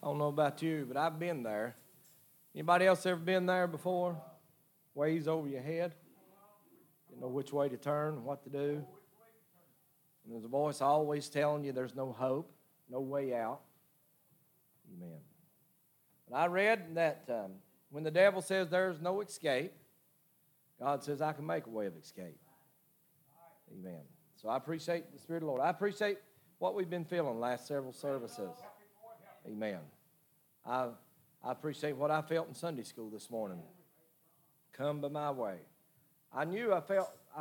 I don't know about you, but I've been there. Anybody else ever been there before? Ways over your head. Didn't know which way to turn, what to do. And there's a voice always telling you there's no hope, no way out. Amen. And I read that when the devil says there's no escape, God says, I can make a way of escape. Amen. So I appreciate the Spirit of the Lord. I appreciate what we've been feeling the last several services. Amen. I appreciate what I felt in Sunday school this morning. Come by my way. I knew I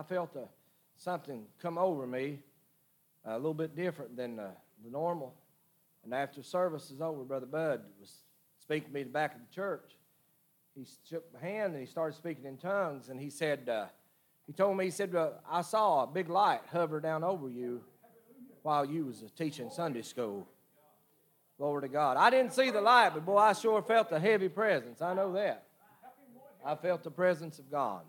felt something come over me a little bit different than the normal. And after service is over, Brother Bud was speaking to me at the back of the church. He shook my hand and he started speaking in tongues. And he said, he told me, I saw a big light hover down over you while you was teaching Sunday school. Glory to God. I didn't see the light, but boy, I sure felt a heavy presence. I know that. I felt the presence of God.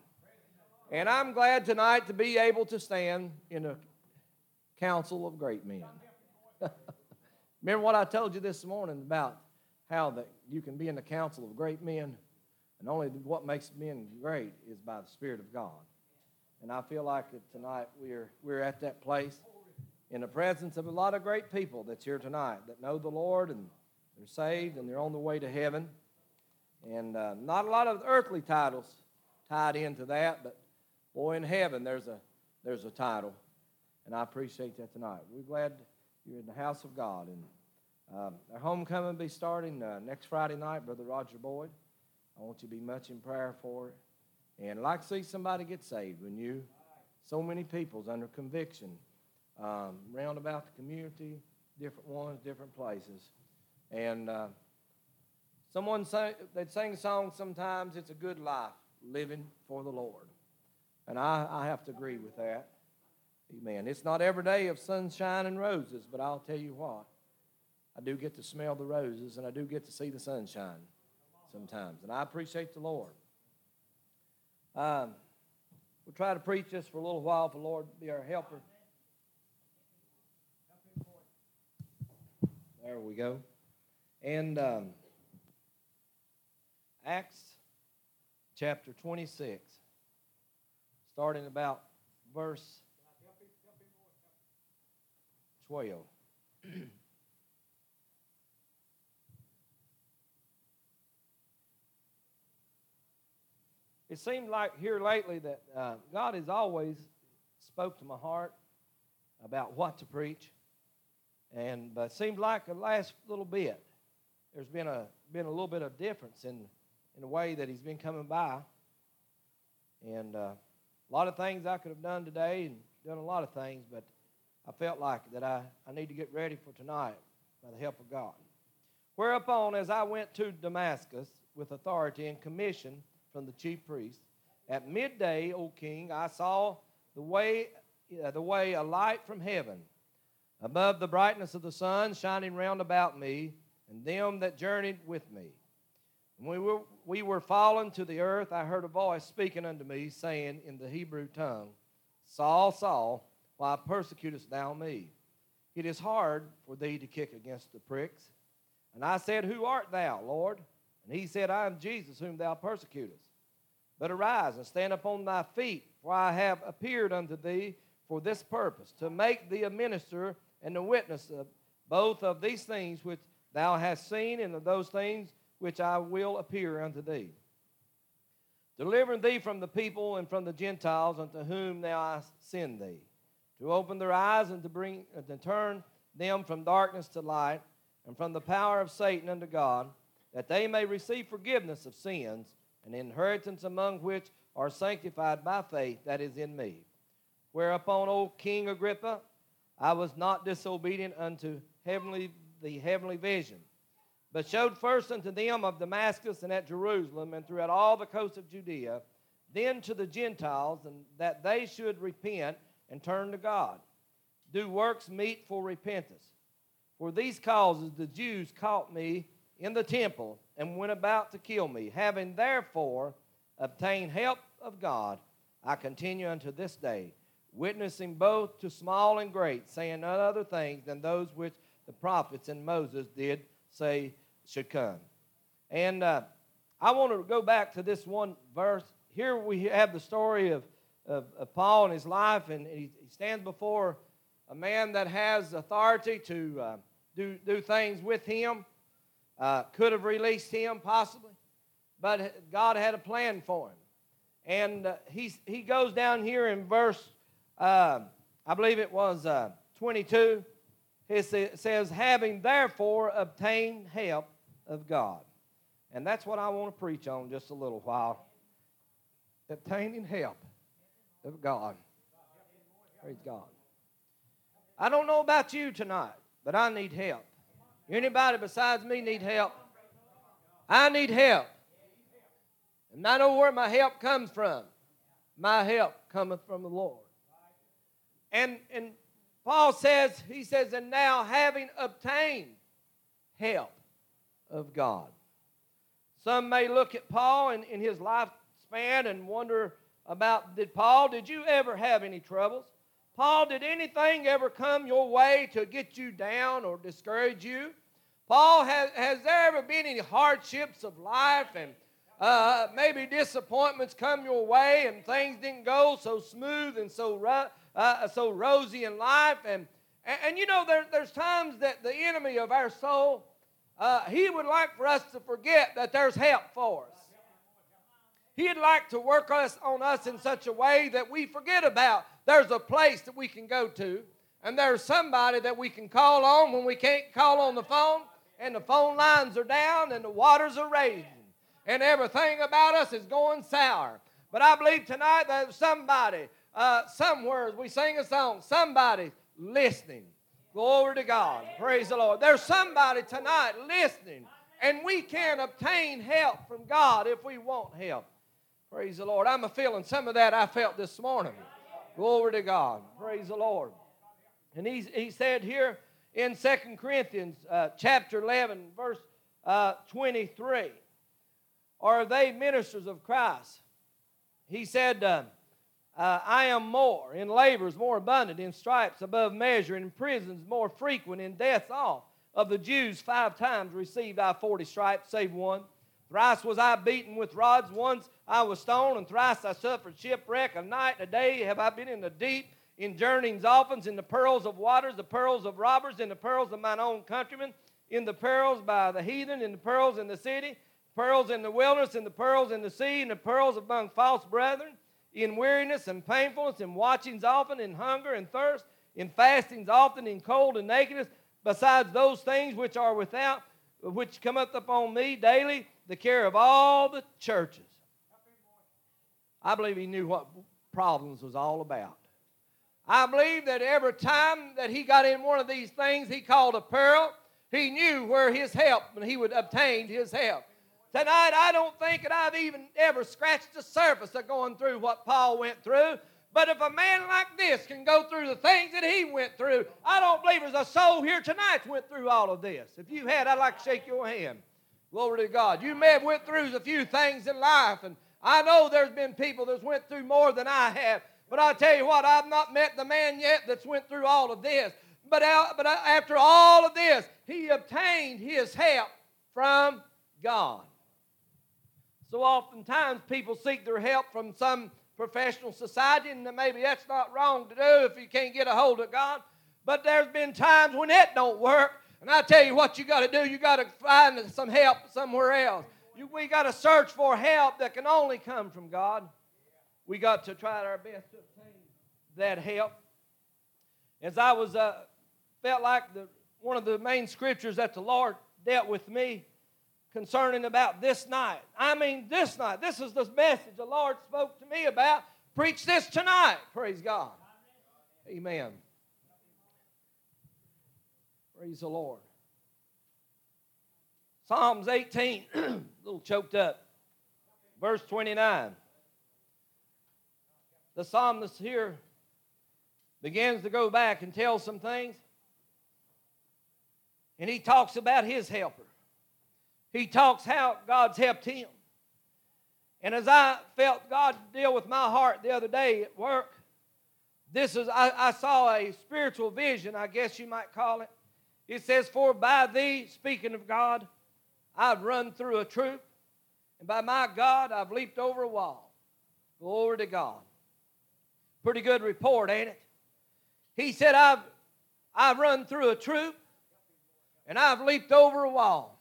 And I'm glad tonight to be able to stand in a council of great men. Remember what I told you this morning about how that you can be in the council of great men, and only what makes men great is by the Spirit of God. And I feel like tonight we're at that place in the presence of a lot of great people that's here tonight that know the Lord and they're saved and they're on the way to heaven. And not a lot of earthly titles tied into that, but boy, in heaven there's a title. And I appreciate that tonight. We're glad you're in the house of God. And our homecoming will be starting next Friday night, Brother Roger Boyd. I want you to be much in prayer for it. And I'd like to see somebody get saved when you. So many people's under conviction, round about the community, different ones, different places. And someone they sing a song sometimes, it's a good life, living for the Lord. And I have to agree with that. Amen. It's not every day of sunshine and roses, but I'll tell you what, I do get to smell the roses and I do get to see the sunshine sometimes. And I appreciate the Lord. We'll try to preach this for a little while, for the Lord be our helper. There we go. And Acts chapter 26, starting about verse 12. It seemed like here lately that God has always spoke to my heart about what to preach, but it seemed like the last little bit there's been a little bit of difference in the way that He's been coming by, and a lot of things I could have done today and done a lot of things, but I felt like that I need to get ready for tonight by the help of God. Whereupon, as I went to Damascus with authority and commission from the chief priest, at midday, O king, I saw the way a light from heaven, above the brightness of the sun, shining round about me and them that journeyed with me. When we were fallen to the earth, I heard a voice speaking unto me, saying in the Hebrew tongue, Saul, Saul, why persecutest thou me? It is hard for thee to kick against the pricks. And I said, Who art thou, Lord? And he said, I am Jesus, whom thou persecutest. But arise and stand upon thy feet, for I have appeared unto thee for this purpose, to make thee a minister and a witness of both of these things which thou hast seen, and of those things which I will appear unto thee, delivering thee from the people and from the Gentiles unto whom now I send thee, to open their eyes and to turn them from darkness to light, and from the power of Satan unto God, that they may receive forgiveness of sins, an inheritance among which are sanctified by faith that is in me. Whereupon, O King Agrippa, I was not disobedient unto the heavenly vision, but showed first unto them of Damascus and at Jerusalem and throughout all the coast of Judea, then to the Gentiles, and that they should repent and turn to God, do works meet for repentance. For these causes the Jews caught me in the temple and went about to kill me. Having therefore obtained help of God, I continue unto this day, witnessing both to small and great, saying none other things than those which the prophets and Moses did say should come. And I want to go back to this one verse. Here we have the story of Paul and his life, and he stands before a man that has authority to do things with him, could have released him possibly, but God had a plan for him. And he goes down here in verse, I believe it was 22. It says, having therefore obtained help of God. And that's what I want to preach on just a little while. Obtaining help of God. Praise God. I don't know about you tonight, but I need help. Anybody besides me need help? I need help. And I know where my help comes from. My help cometh from the Lord. And Paul says, he says, and now having obtained help of God. Some may look at Paul in his lifespan and wonder about, did you ever have any troubles? Paul, did anything ever come your way to get you down or discourage you? Paul, has there ever been any hardships of life and maybe disappointments come your way and things didn't go so smooth and so rosy in life? And you know, there's times that the enemy of our soul, he would like for us to forget that there's help for us. He'd like to work on us in such a way that we forget about there's a place that we can go to, and there's somebody that we can call on when we can't call on the phone, and the phone lines are down, and the waters are raging, and everything about us is going sour. But I believe tonight that somebody, somewhere, as we sing a song, somebody's listening. Glory to God. Praise the Lord. There's somebody tonight listening, and we can obtain help from God if we want help. Praise the Lord. I'm feeling some of that I felt this morning. Glory to God. Praise the Lord. And he said here in 2 Corinthians chapter 11, verse 23, are they ministers of Christ? He said, I am more, in labors more abundant, in stripes above measure, in prisons more frequent, in deaths oft. Of the Jews 5 times received I 40 stripes, save one. Thrice was I beaten with rods, once I was stoned, and thrice I suffered shipwreck. A night and a day have I been in the deep, in journeyings often, in the perils of waters, the perils of robbers, in the perils of mine own countrymen, in the perils by the heathen, in the perils in the city, perils in the wilderness, in the perils in the sea, in the perils among false brethren, in weariness and painfulness, in watchings often, in hunger and thirst, in fastings often, in cold and nakedness, besides those things which are without, which cometh upon me daily, the care of all the churches. I believe he knew what problems was all about. I believe that every time that he got in one of these things he called a peril, he knew where his help, and he would obtain his help. Tonight, I don't think that I've even ever scratched the surface of going through what Paul went through. But if a man like this can go through the things that he went through, I don't believe there's a soul here tonight went through all of this. If you had, I'd like to shake your hand. Glory to God. You may have went through a few things in life, and I know there's been people that's went through more than I have. But I'll tell you what, I've not met the man yet that's went through all of this. But after all of this, he obtained his help from God. So oftentimes people seek their help from some professional society, and maybe that's not wrong to do if you can't get a hold of God. But there's been times when that don't work, and I tell you what you got to do, you got to find some help somewhere else. We got to search for help that can only come from God. We got to try our best to obtain that help. As I was, felt like one of the main scriptures that the Lord dealt with me concerning about this night. I mean this night. This is the message the Lord spoke to me about. Preach this tonight. Praise God. Amen. Praise the Lord. Psalms 18, a little choked up. Verse 29. The psalmist here begins to go back and tell some things. And he talks about his helper. He talks how God's helped him. And as I felt God deal with my heart the other day at work, I saw a spiritual vision, I guess you might call it. It says, for by thee, speaking of God, I've run through a troop, and by my God, I've leaped over a wall. Glory to God. Pretty good report, ain't it? He said, I've run through a troop, and I've leaped over a wall.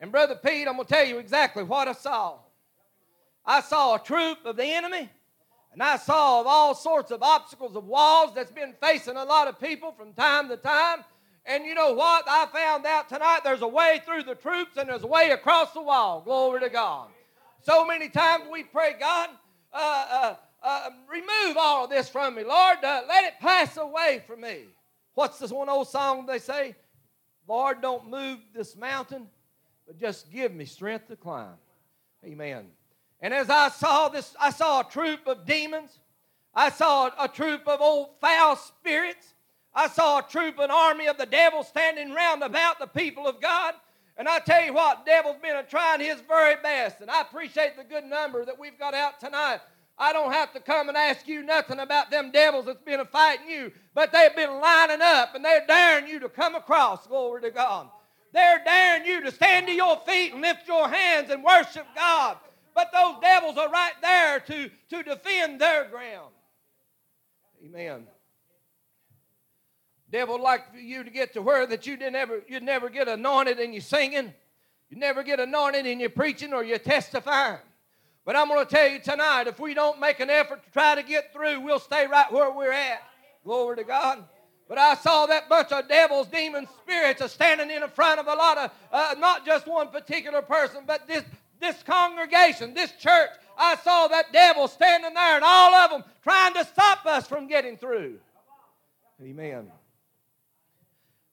And Brother Pete, I'm going to tell you exactly what I saw. I saw a troop of the enemy, and I saw all sorts of obstacles of walls that's been facing a lot of people from time to time. And you know what? I found out tonight there's a way through the troops and there's a way across the wall. Glory to God. So many times we pray, God, remove all of this from me. Lord, let it pass away from me. What's this one old song they say? Lord, don't move this mountain, but just give me strength to climb. Amen. And as I saw this, I saw a troop of demons. I saw a troop of old foul spirits. I saw a troop, an army of the devil standing round about the people of God. And I tell you what, devil's been trying his very best. And I appreciate the good number that we've got out tonight. I don't have to come and ask you nothing about them devils that's been fighting you. But they've been lining up, and they're daring you to come across. Glory to God. They're daring you to stand to your feet and lift your hands and worship God. But those devils are right there to defend their ground. Amen. Devil would like for you to get to where that you'd never get anointed in your singing. You'd never get anointed in your preaching or your testifying. But I'm going to tell you tonight, if we don't make an effort to try to get through, we'll stay right where we're at. Glory to God. But I saw that bunch of devils, demons, spirits are standing in front of a lot of, not just one particular person, but this congregation, this church. I saw that devil standing there and all of them trying to stop us from getting through. Amen.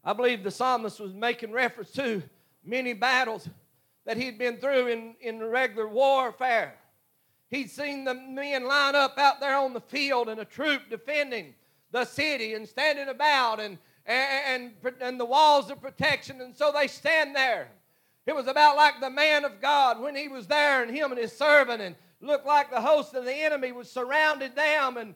I believe the psalmist was making reference to many battles that he'd been through in regular warfare. He'd seen the men line up out there on the field in a troop defending the city and standing about and the walls of protection, and so they stand there. It was about like the man of God when he was there, and him and his servant, and looked like the host of the enemy was surrounded them, and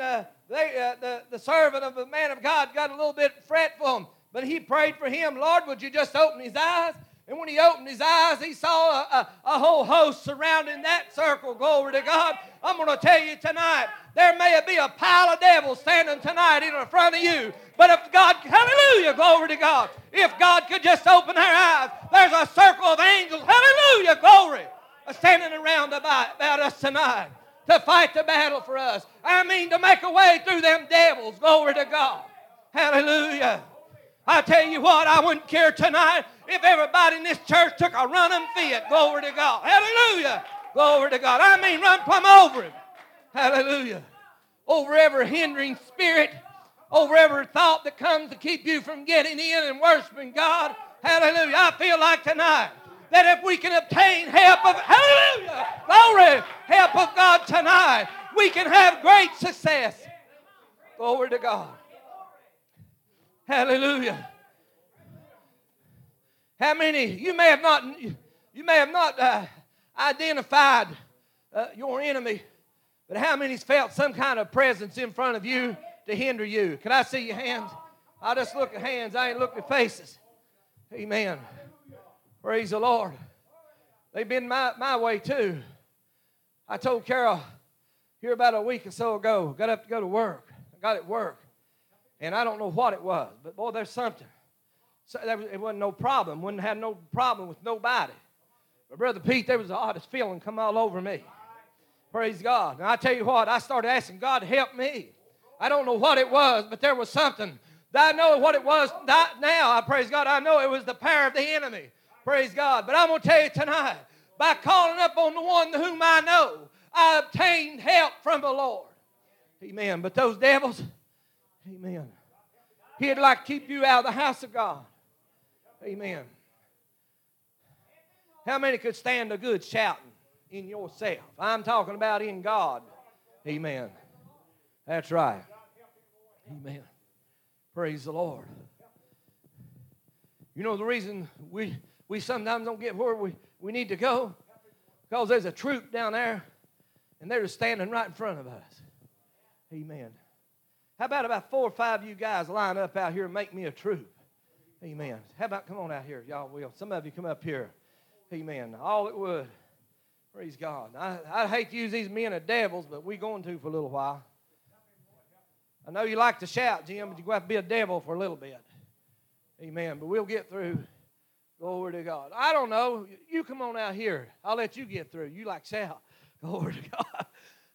the servant of the man of God got a little bit fretful, but he prayed for him, Lord, would you just open his eyes? And when he opened his eyes, he saw a whole host surrounding that circle. Glory to God. I'm going to tell you tonight, there may be a pile of devils standing tonight in front of you. But if God, hallelujah, glory to God. If God could just open their eyes, there's a circle of angels, hallelujah, glory, standing around about us tonight to fight the battle for us. I mean, to make a way through them devils. Glory to God. Hallelujah. I tell you what, I wouldn't care tonight if everybody in this church took a run and fit. Glory to God. Hallelujah. Glory to God. I mean, run plumb over him. Hallelujah. Over every hindering spirit, over every thought that comes to keep you from getting in and worshiping God. Hallelujah. I feel like tonight that if we can obtain help of, hallelujah, glory, help of God tonight, we can have great success. Glory to God. Hallelujah. How many, you may have not identified your enemy, but how many's felt some kind of presence in front of you to hinder you? Can I see your hands? I just look at hands. I ain't looking at faces. Amen. Praise the Lord. They've been my way too. I told Carol here about a week or so ago, got up to go to work. I got at work. And I don't know what it was, but boy, there's something. So it wasn't no problem. Wouldn't have no problem with nobody. But Brother Pete, there was the oddest feeling come all over me. Praise God. And I tell you what, I started asking God to help me. I don't know what it was, but there was something. I know what it was now. I praise God. I know it was the power of the enemy. Praise God. But I'm going to tell you tonight, by calling up on the one whom I know, I obtained help from the Lord. Amen. But those devils... Amen. He'd like to keep you out of the house of God. Amen. How many could stand a good shouting in yourself? I'm talking about in God. Amen. That's right. Amen. Praise the Lord. You know the reason we sometimes don't get where we need to go? Because there's a troop down there, and they're standing right in front of us. Amen. How about 4 or 5 of you guys line up out here and make me a troop? Amen. How about, come on out here, y'all will. Some of you come up here. Amen. All it would. Praise God. I hate to use these men as devils, but we're going to for a little while. I know you like to shout, Jim, but you're going to have to be a devil for a little bit. Amen. But we'll get through. Glory to God. I don't know. You come on out here. I'll let you get through. You like shout. Glory to God.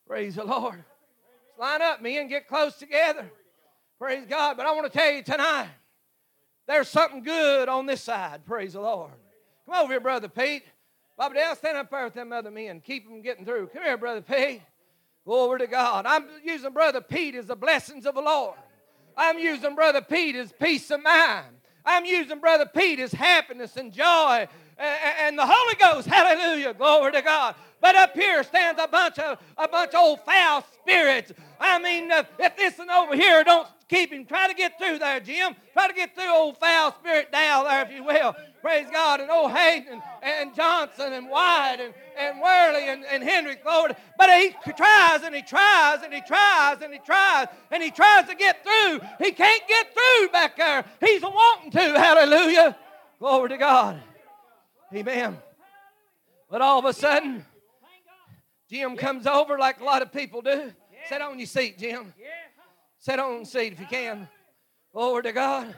Praise the Lord. Let's line up, men. Get close together. Praise God. But I want to tell you tonight, there's something good on this side. Praise the Lord. Come over here, Brother Pete. Bobby Dale, stand up there with them other men. Keep them getting through. Come here, Brother Pete. Glory to God. I'm using Brother Pete as the blessings of the Lord. I'm using Brother Pete as peace of mind. I'm using Brother Pete as happiness and joy and the Holy Ghost. Hallelujah. Glory to God. But up here stands a bunch of old foul spirits. I mean, if this one over here don't keep him, try to get through there, Jim. Try to get through old foul spirit down there, if you will. Praise God. And old Hayden and Johnson and White and Worley and Henry. Glory. But he tries and he tries and he tries and he tries and he tries to get through. He can't get through back there. He's wanting to. Hallelujah. Glory to God. Amen. But all of a sudden, Jim comes over like a lot of people do. Yeah. Sit on your seat, Jim. Yeah. Sit on your seat if you can. Glory to God.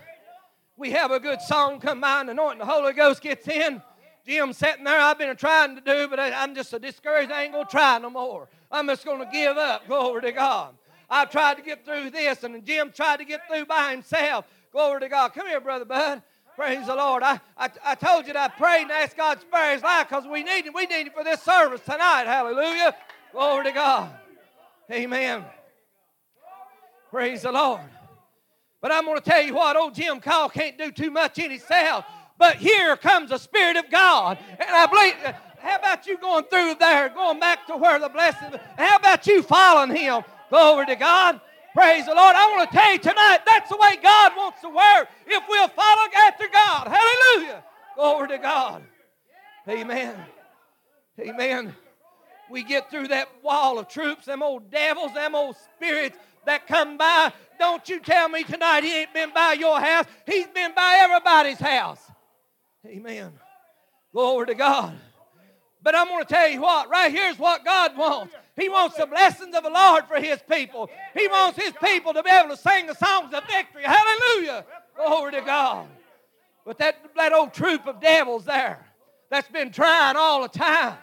We have a good song come by and anointing. The Holy Ghost gets in. Jim sitting there. I've been trying to do, but I'm just so discouraged. I ain't going to try no more. I'm just going to give up. Glory to God. I've tried to get through this, and Jim tried to get through by himself. Glory to God. Come here, Brother Bud. Praise the Lord. I told you that I prayed and asked God to spare his life because we need him. We need him for this service tonight. Hallelujah. Glory to God. Amen. Praise the Lord. But I'm going to tell you what, old Jim Call can't do too much in himself. But here comes the Spirit of God. And I believe, how about you going through there, going back to where the blessing, how about you following him? Glory to God. Praise the Lord. I want to tell you tonight, that's the way God wants to work if we'll follow after God. Hallelujah. Glory to God. Amen. Amen. We get through that wall of troops, them old devils, them old spirits that come by. Don't you tell me tonight he ain't been by your house. He's been by everybody's house. Amen. Glory to God. But I'm going to tell you what, right here's what God wants. He wants the blessings of the Lord for his people. He wants his people to be able to sing the songs of victory. Hallelujah. Glory to God. But that old troop of devils there that's been trying all the time,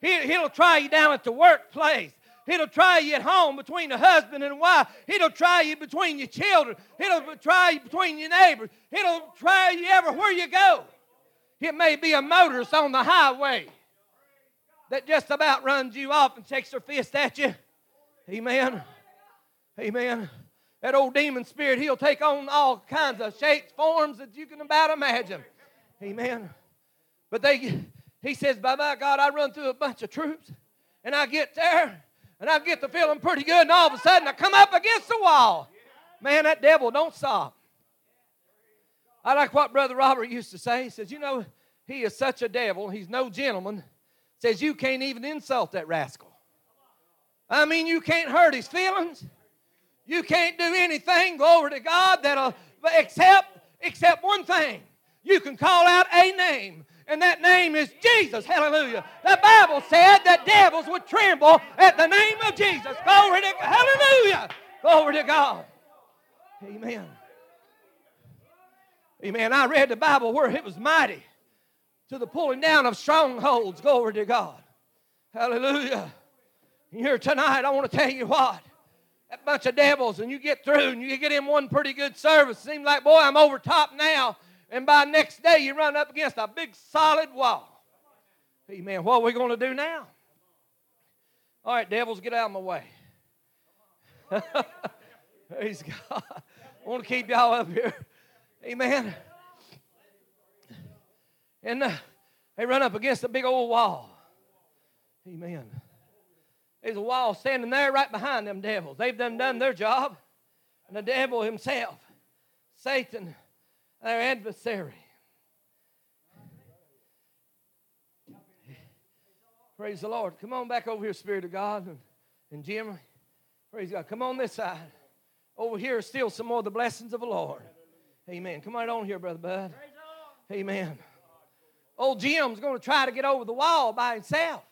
he'll try you down at the workplace. He'll try you at home between the husband and the wife. He'll try you between your children. He'll try you between your neighbors. He'll try you everywhere you go. It may be a motorist on the highway that just about runs you off and shakes her fist at you. Amen. Amen. That old demon spirit, he'll take on all kinds of shapes, forms that you can about imagine. Amen. But he says, by God, I run through a bunch of troops, and I get there, and I get to feeling pretty good, and all of a sudden I come up against the wall. Man, that devil don't stop. I like what Brother Robert used to say. He says, you know, he is such a devil, he's no gentleman. Says you can't even insult that rascal. I mean, you can't hurt his feelings. You can't do anything, glory to God, that'll except one thing. You can call out a name, and that name is Jesus. Hallelujah. The Bible said that devils would tremble at the name of Jesus. Glory to God. Hallelujah. Glory to God. Amen. Amen. I read the Bible where it was mighty to the pulling down of strongholds. Glory to God. Hallelujah. Here tonight, I want to tell you what. That bunch of devils, and you get through, and you get in one pretty good service. Seems like, boy, I'm over top now. And by next day, you run up against a big solid wall. Amen. What are we going to do now? All right, devils, get out of my way. Praise God. I want to keep y'all up here. Amen. And they run up against a big old wall. Amen. There's a wall standing there right behind them devils. They've done their job. And the devil himself, Satan, their adversary. Praise the Lord. Come on back over here, Spirit of God. And Jim, praise God. Come on this side. Over here is still some more of the blessings of the Lord. Amen. Come right on here, Brother Bud. Amen. Old Jim's going to try to get over the wall by himself.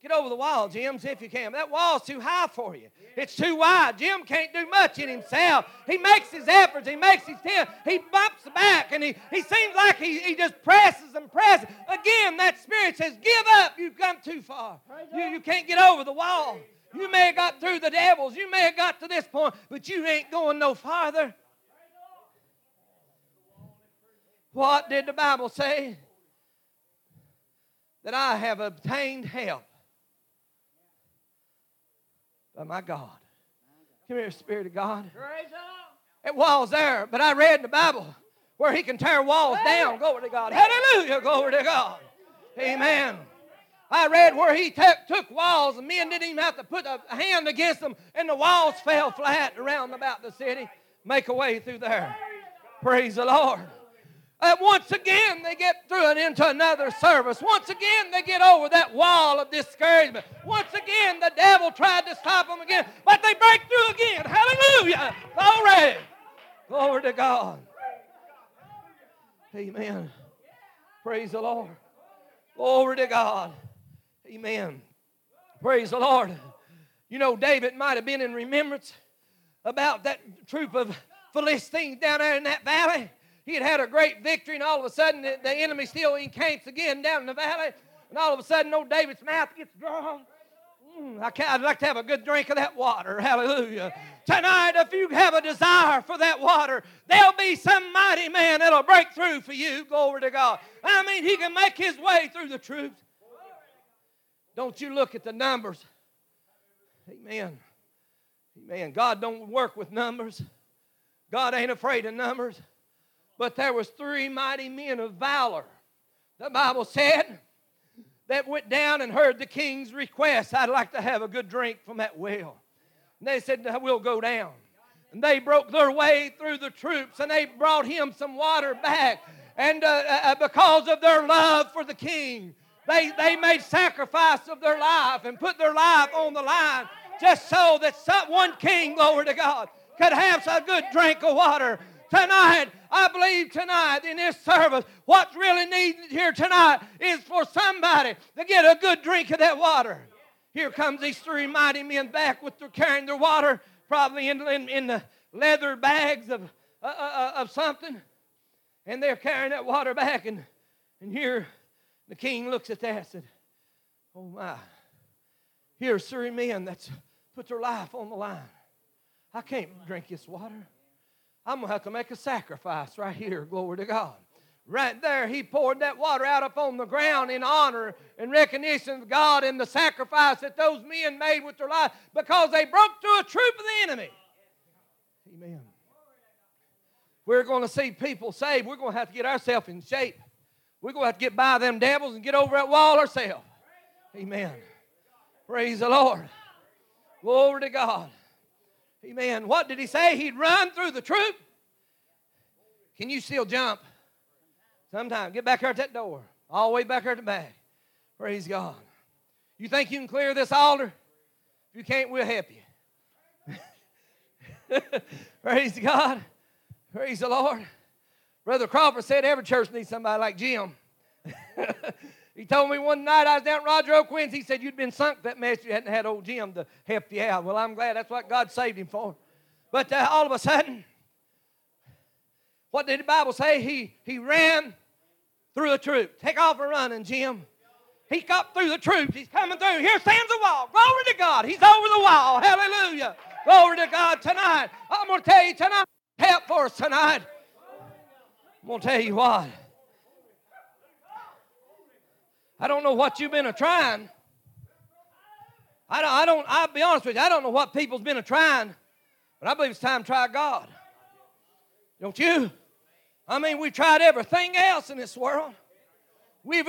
Get over the wall, Jim, if you can. That wall's too high for you. It's too wide. Jim can't do much in himself. He makes his efforts. He makes his tent. He bumps back, and he seems like he just presses and presses. Again, that spirit says, give up. You've come too far. You can't get over the wall. You may have got through the devils. You may have got to this point, but you ain't going no farther. What did the Bible say? That I have obtained help. But my God. Come here, Spirit of God. That wall's there, but I read in the Bible where he can tear walls down. Glory to God. Hallelujah. Glory to God. Amen. I read where he took walls and men didn't even have to put a hand against them, and the walls fell flat around about the city. Make a way through there. Praise the Lord. Once again, they get through and into another service. Once again, they get over that wall of discouragement. Once again, the devil tried to stop them again, but they break through again. Hallelujah. Glory. Glory to God. Amen. Praise the Lord. Glory to God. Amen. Praise the Lord. You know, David might have been in remembrance about that troop of Philistines down there in that valley. He had a great victory, and all of a sudden the enemy still encamps again down in the valley. And all of a sudden, old David's mouth gets drawn. I'd like to have a good drink of that water. Hallelujah. Tonight, if you have a desire for that water, there'll be some mighty man that'll break through for you. Glory to God. I mean, he can make his way through the troops. Don't you look at the numbers. Amen. Amen. God don't work with numbers. God ain't afraid of numbers. But there was three mighty men of valor. The Bible said that went down and heard the king's request. I'd like to have a good drink from that well. And they said, we'll go down. And they broke their way through the troops, and they brought him some water back. And because of their love for the king, they made sacrifice of their life and put their life on the line just so that one king, glory to God, could have a good drink of water. Tonight, I believe tonight in this service, what's really needed here tonight is for somebody to get a good drink of that water. Here comes these three mighty men back with carrying their water, probably in the leather bags of something. And they're carrying that water back. And here the king looks at that and said, oh my, here's three men that's put their life on the line. I can't drink this water. I'm going to have to make a sacrifice right here, glory to God. Right there, he poured that water out upon the ground in honor and recognition of God and the sacrifice that those men made with their life because they broke through a troop of the enemy. Amen. We're going to see people saved. We're going to have to get ourselves in shape. We're going to have to get by them devils and get over that wall ourselves. Amen. Praise the Lord. Glory to God. Amen. What did he say? He'd run through the troop. Can you still jump? Sometimes. Get back here at that door. All the way back here at the back. Praise God. You think you can clear this altar? If you can't, we'll help you. Praise God. Praise the Lord. Brother Crawford said every church needs somebody like Jim. He told me one night I was down at Roger O'Quins. He said, you'd been sunk that mess. You hadn't had old Jim to help you out. Well, I'm glad. That's what God saved him for. But all of a sudden, what did the Bible say? He ran through a troop. Take off and running, Jim. He got through the troops. He's coming through. Here stands the wall. Glory to God. He's over the wall. Hallelujah. Glory to God tonight. I'm going to tell you tonight. Help for us tonight. I'm going to tell you what. I don't know what you've been a-trying. I'll be honest with you, I don't know what people's been a-trying, but I believe it's time to try God. Don't you? I mean, we tried everything else in this world. We've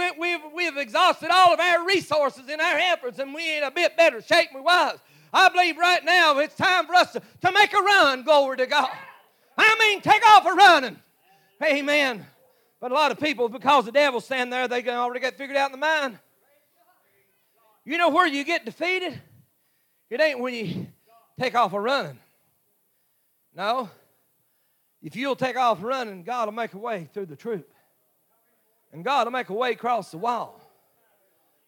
exhausted all of our resources and our efforts, and we ain't a bit better shape than we was. I believe right now it's time for us to make a run, glory to God. I mean, take off a running. Amen. But a lot of people, because the devil's standing there, they already got figured out in the mind. You know where you get defeated? It ain't when you take off a running. No. If you'll take off running, God will make a way through the troop. And God will make a way across the wall.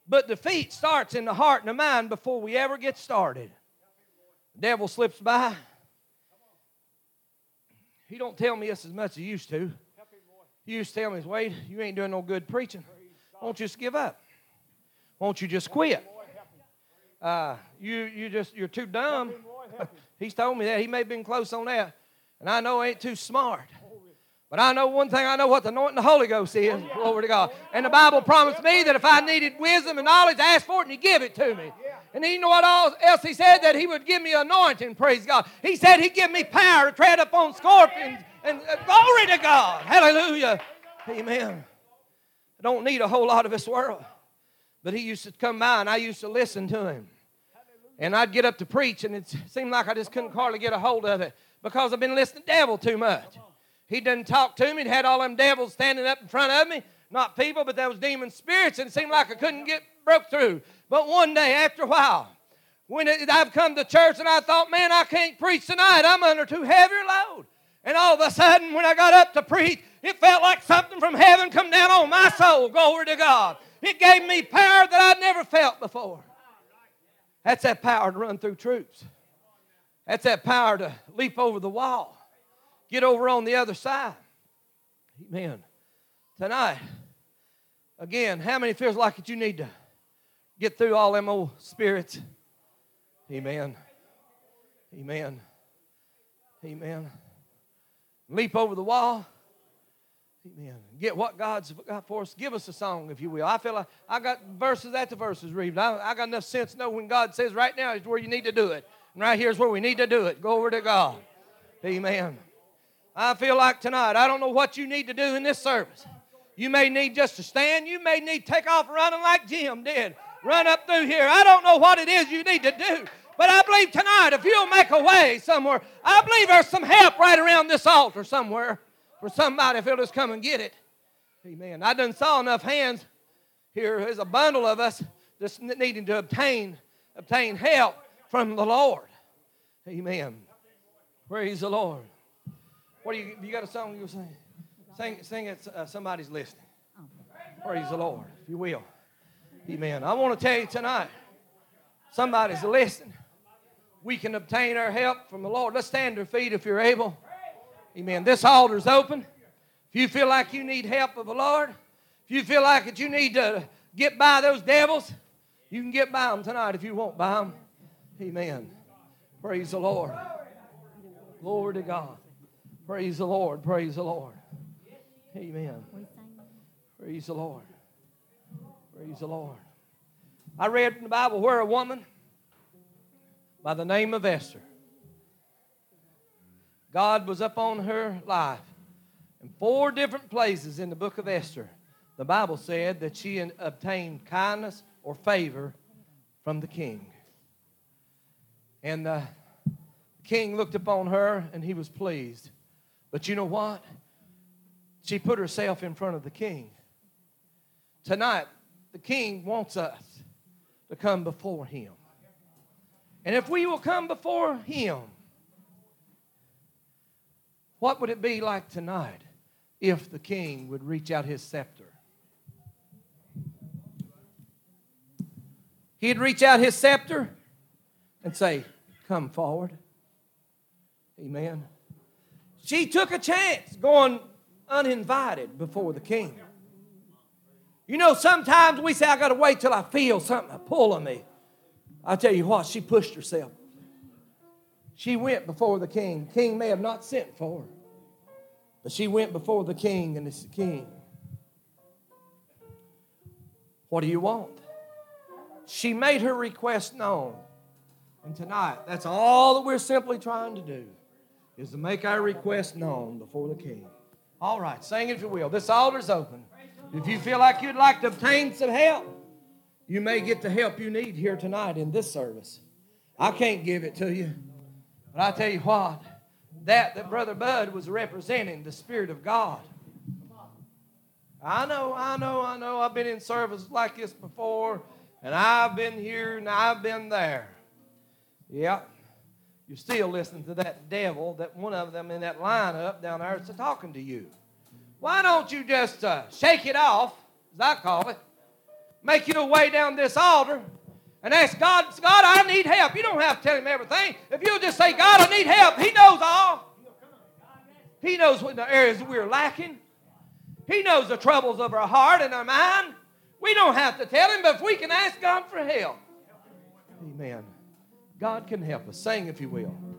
But defeat starts in the heart and the mind before we ever get started. The devil slips by. He don't tell me this as much as he used to. He used to tell me, Wade, you ain't doing no good preaching. Won't you just give up? Won't you just quit? You're too dumb. He's told me that. He may have been close on that. And I know I ain't too smart. But I know one thing. I know what the anointing of the Holy Ghost is. Glory to God. And the Bible promised me that if I needed wisdom and knowledge, I asked for it and He gave it to me. And you know what else He said? That He would give me anointing, praise God. He said He'd give me power to tread upon scorpions. And glory to God. Hallelujah. Amen. I don't need a whole lot of this world. But he used to come by and I used to listen to him. And I'd get up to preach and it seemed like I just couldn't hardly get a hold of it because I've been listening to the devil too much. He didn't talk to me and had all them devils standing up in front of me. Not people, but there was demon spirits and it seemed like I couldn't get broke through. But one day after a while, when I've come to church and I thought, man, I can't preach tonight. I'm under too heavy a load. And all of a sudden when I got up to preach, it felt like something from heaven come down on my soul. Glory to God. It gave me power that I'd never felt before. That's that power to run through troops. That's that power to leap over the wall. Get over on the other side. Amen. Tonight, again, how many feels like that you need to get through all them old spirits? Amen. Amen. Amen. Leap over the wall. Amen. Get what God's got for us. Give us a song, if you will. I feel like I got verses after verses read. I got enough sense to know when God says right now is where you need to do it. And right here is where we need to do it. Go over to God. Amen. I feel like tonight, I don't know what you need to do in this service. You may need just to stand. You may need to take off running like Jim did. Run up through here. I don't know what it is you need to do. But I believe tonight, if you'll make a way somewhere, I believe there's some help right around this altar somewhere. For somebody, if he'll just come and get it. Amen. I done saw enough hands here. There's a bundle of us just needing to obtain help from the Lord. Amen. Praise the Lord. What do you got a song you'll sing? Sing it. Somebody's listening. Praise the Lord, if you will. Amen. I want to tell you tonight, somebody's listening. We can obtain our help from the Lord. Let's stand to our feet if you're able. Amen. This altar's open. If you feel like you need help of the Lord, if you feel like that you need to get by those devils, you can get by them tonight if you won't by them. Amen. Praise the Lord. Glory to God. Praise the Lord. Praise the Lord. Amen. Praise the Lord. Praise the Lord. I read in the Bible where a woman by the name of Esther, God was up on her life. In 4 different places in the book of Esther, the Bible said that she obtained kindness or favor from the king. And the king looked upon her and he was pleased. But you know what? She put herself in front of the king. Tonight, the king wants us to come before him. And if we will come before him, what would it be like tonight if the king would reach out his scepter? He'd reach out his scepter and say, come forward. Amen. She took a chance going uninvited before the king. You know, sometimes we say, I got to wait till I feel something pull on me. I tell you what, she pushed herself. She went before the king. The king may have not sent for her, but she went before the king, and it's the king. What do you want? She made her request known. And tonight, that's all that we're simply trying to do is to make our request known before the king. All right, sing it if you will. This altar's open. If you feel like you'd like to obtain some help, you may get the help you need here tonight in this service. I can't give it to you. But I tell you what, that Brother Bud was representing the Spirit of God. I know. I've been in service like this before, and I've been here, and I've been there. Yeah. You're still listening to that devil, that one of them in that lineup down there is talking to you. Why don't you just shake it off, as I call it, make your way down this altar and ask God, God, I need help. You don't have to tell him everything. If you'll just say, God, I need help, he knows all. He knows what the areas we're lacking. He knows the troubles of our heart and our mind. We don't have to tell him, but if we can ask God for help. Amen. God can help us. Sing if you will.